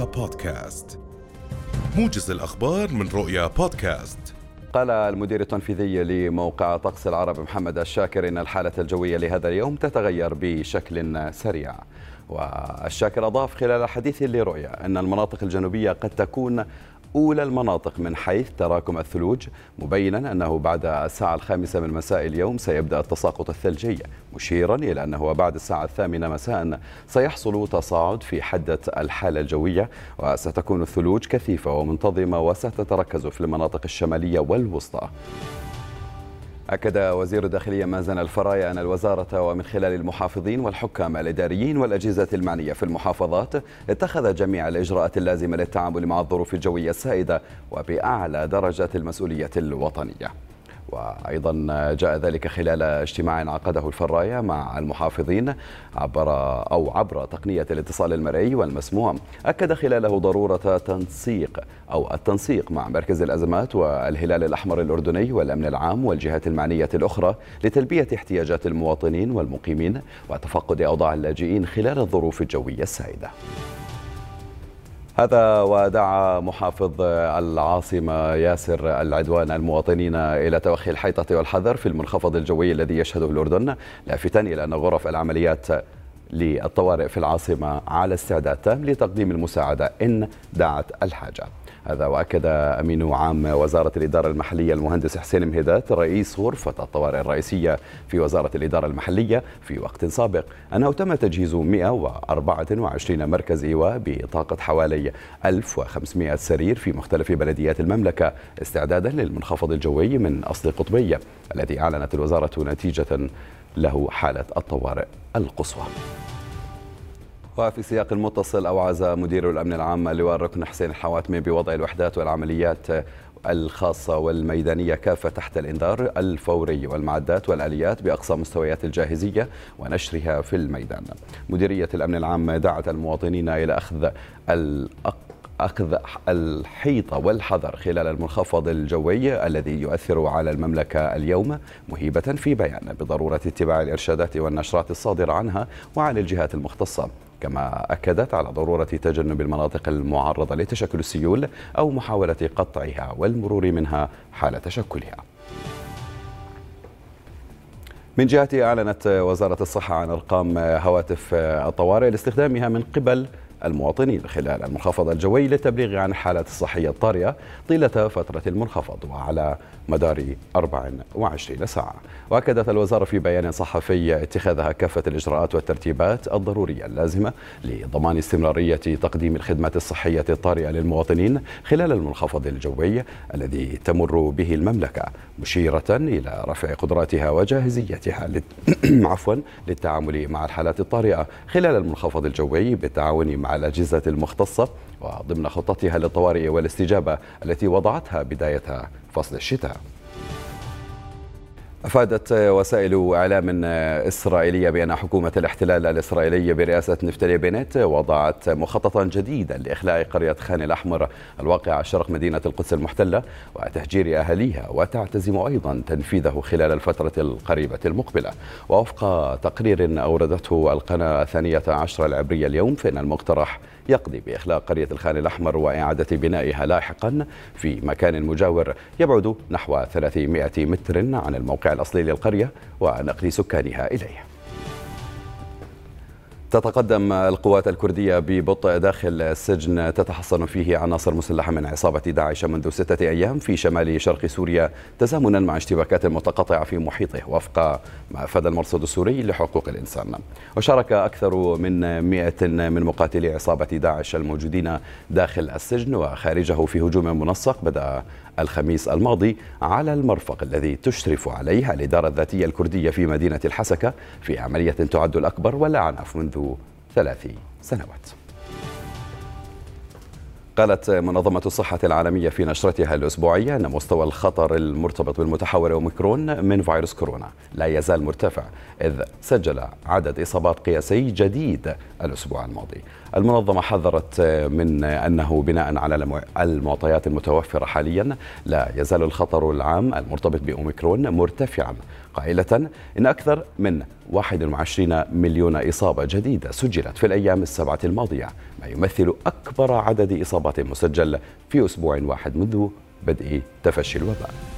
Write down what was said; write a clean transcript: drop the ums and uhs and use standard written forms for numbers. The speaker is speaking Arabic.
رؤيا بودكاست، موجز الأخبار من رؤيا بودكاست. قال المدير التنفيذي لموقع طقس العرب محمد الشاكر إن الحالة الجوية لهذا اليوم تتغير بشكل سريع. والشاكر أضاف خلال حديث لرؤيا أن المناطق الجنوبية قد تكون أولى المناطق من حيث تراكم الثلوج، مبينا أنه بعد الساعة 5 من مساء اليوم سيبدأ التساقط الثلجي، مشيرا إلى أنه بعد الساعة 8 مساء سيحصل تصاعد في حدة الحالة الجوية، وستكون الثلوج كثيفة ومنتظمة وستتركز في المناطق الشمالية والوسطى. أكد وزير الداخلية مازن الفراية أن الوزارة ومن خلال المحافظين والحكام الإداريين والأجهزة المعنية في المحافظات اتخذ جميع الإجراءات اللازمة للتعامل مع الظروف الجوية السائدة وبأعلى درجات المسؤولية الوطنية. وأيضا جاء ذلك خلال اجتماع عقده الفراية مع المحافظين عبر تقنية الاتصال المرئي والمسموع، أكد خلاله ضرورة التنسيق مع مركز الأزمات والهلال الأحمر الأردني والأمن العام والجهات المعنية الأخرى لتلبية احتياجات المواطنين والمقيمين وتفقد أوضاع اللاجئين خلال الظروف الجوية السائدة. هذا ودعا محافظ العاصمة ياسر العدوان المواطنين إلى توخي الحيطة والحذر في المنخفض الجوي الذي يشهده الأردن، لافتا إلى أن غرف العمليات للطوارئ في العاصمة على استعداد تام لتقديم المساعدة إن دعت الحاجة. هذا وأكد أمين عام وزارة الإدارة المحلية المهندس حسين مهدات رئيس غرفة الطوارئ الرئيسية في وزارة الإدارة المحلية في وقت سابق أنه تم تجهيز 124 مركز إيواء بطاقة حوالي 1500 سرير في مختلف بلديات المملكة استعدادا للمنخفض الجوي من أصل قطبي الذي أعلنت الوزارة نتيجة له حالة الطوارئ القصوى. وفي سياق متصل أوعز مدير الأمن العام لواء الركن حسين الحواتمين بوضع الوحدات والعمليات الخاصة والميدانية كافة تحت الإنذار الفوري والمعدات والآليات بأقصى مستويات الجاهزية ونشرها في الميدان. مديرية الأمن العام دعت المواطنين إلى أخذ الحيطة والحذر خلال المنخفض الجوي الذي يؤثر على المملكة اليوم، مهيبة في بيان بضرورة اتباع الإرشادات والنشرات الصادرة عنها وعن الجهات المختصة، كما أكدت على ضرورة تجنب المناطق المعرضة لتشكل السيول أو محاولة قطعها والمرور منها حال تشكلها. من جهتها أعلنت وزارة الصحة عن أرقام هواتف الطوارئ لاستخدامها من قبل المواطنين خلال المنخفض الجوي للتبليغ عن الحالات الصحية الطارئة طيلة فترة المنخفض وعلى مدار 24 ساعة. وأكدت الوزارة في بيان صحفي اتخاذها كافة الإجراءات والترتيبات الضرورية اللازمة لضمان استمرارية تقديم الخدمات الصحية الطارئة للمواطنين خلال المنخفض الجوي الذي تمر به المملكة، مشيرة إلى رفع قدراتها وجاهزيتها للتعامل مع الحالات الطارئة خلال المنخفض الجوي بالتعاون مع الأجهزة المختصة وضمن خطتها للطوارئ والاستجابة التي وضعتها بداية فصل الشتاء. أفادت وسائل إعلام إسرائيلية بأن حكومة الاحتلال الإسرائيلي برئاسة نفتالي بينيت وضعت مخططا جديدا لإخلاء قرية خان الأحمر الواقعة شرق مدينة القدس المحتلة وتهجير أهاليها، وتعتزم أيضا تنفيذه خلال الفترة القريبة المقبلة. ووفق تقرير أوردته القناة 12 العبرية اليوم، فإن المقترح يقضي بإخلاء قرية الخان الأحمر وإعادة بنائها لاحقا في مكان مجاور يبعد نحو 300 متر عن الموقع الأصلي للقرية ونقل سكانها إليه. تتقدم القوات الكردية ببطء داخل سجن تتحصن فيه عناصر مسلحة من عصابة داعش منذ 6 أيام في شمال شرق سوريا، تزامنا مع اشتباكات متقطعة في محيطه وفق ما أفاد المرصد السوري لحقوق الإنسان. وشارك أكثر من 100 من مقاتلي عصابة داعش الموجودين داخل السجن وخارجه في هجوم منسق بدأ الخميس الماضي على المرفق الذي تشرف عليه الإدارة الذاتية الكردية في مدينة الحسكة في عملية تعد الأكبر والأعنف منذ 3 سنوات. قالت منظمة الصحة العالمية في نشرتها الأسبوعية أن مستوى الخطر المرتبط بالمتحور أوميكرون من فيروس كورونا لا يزال مرتفع، إذ سجل عدد إصابات قياسي جديد الأسبوع الماضي. المنظمة حذرت من أنه بناء على المعطيات المتوفرة حاليا لا يزال الخطر العام المرتبط بأوميكرون مرتفعا، قائلة إن أكثر من 21 مليون إصابة جديدة سجلت في الأيام السبعة الماضية، ما يمثل أكبر عدد إصابات مسجل في أسبوع واحد منذ بدء تفشي الوباء.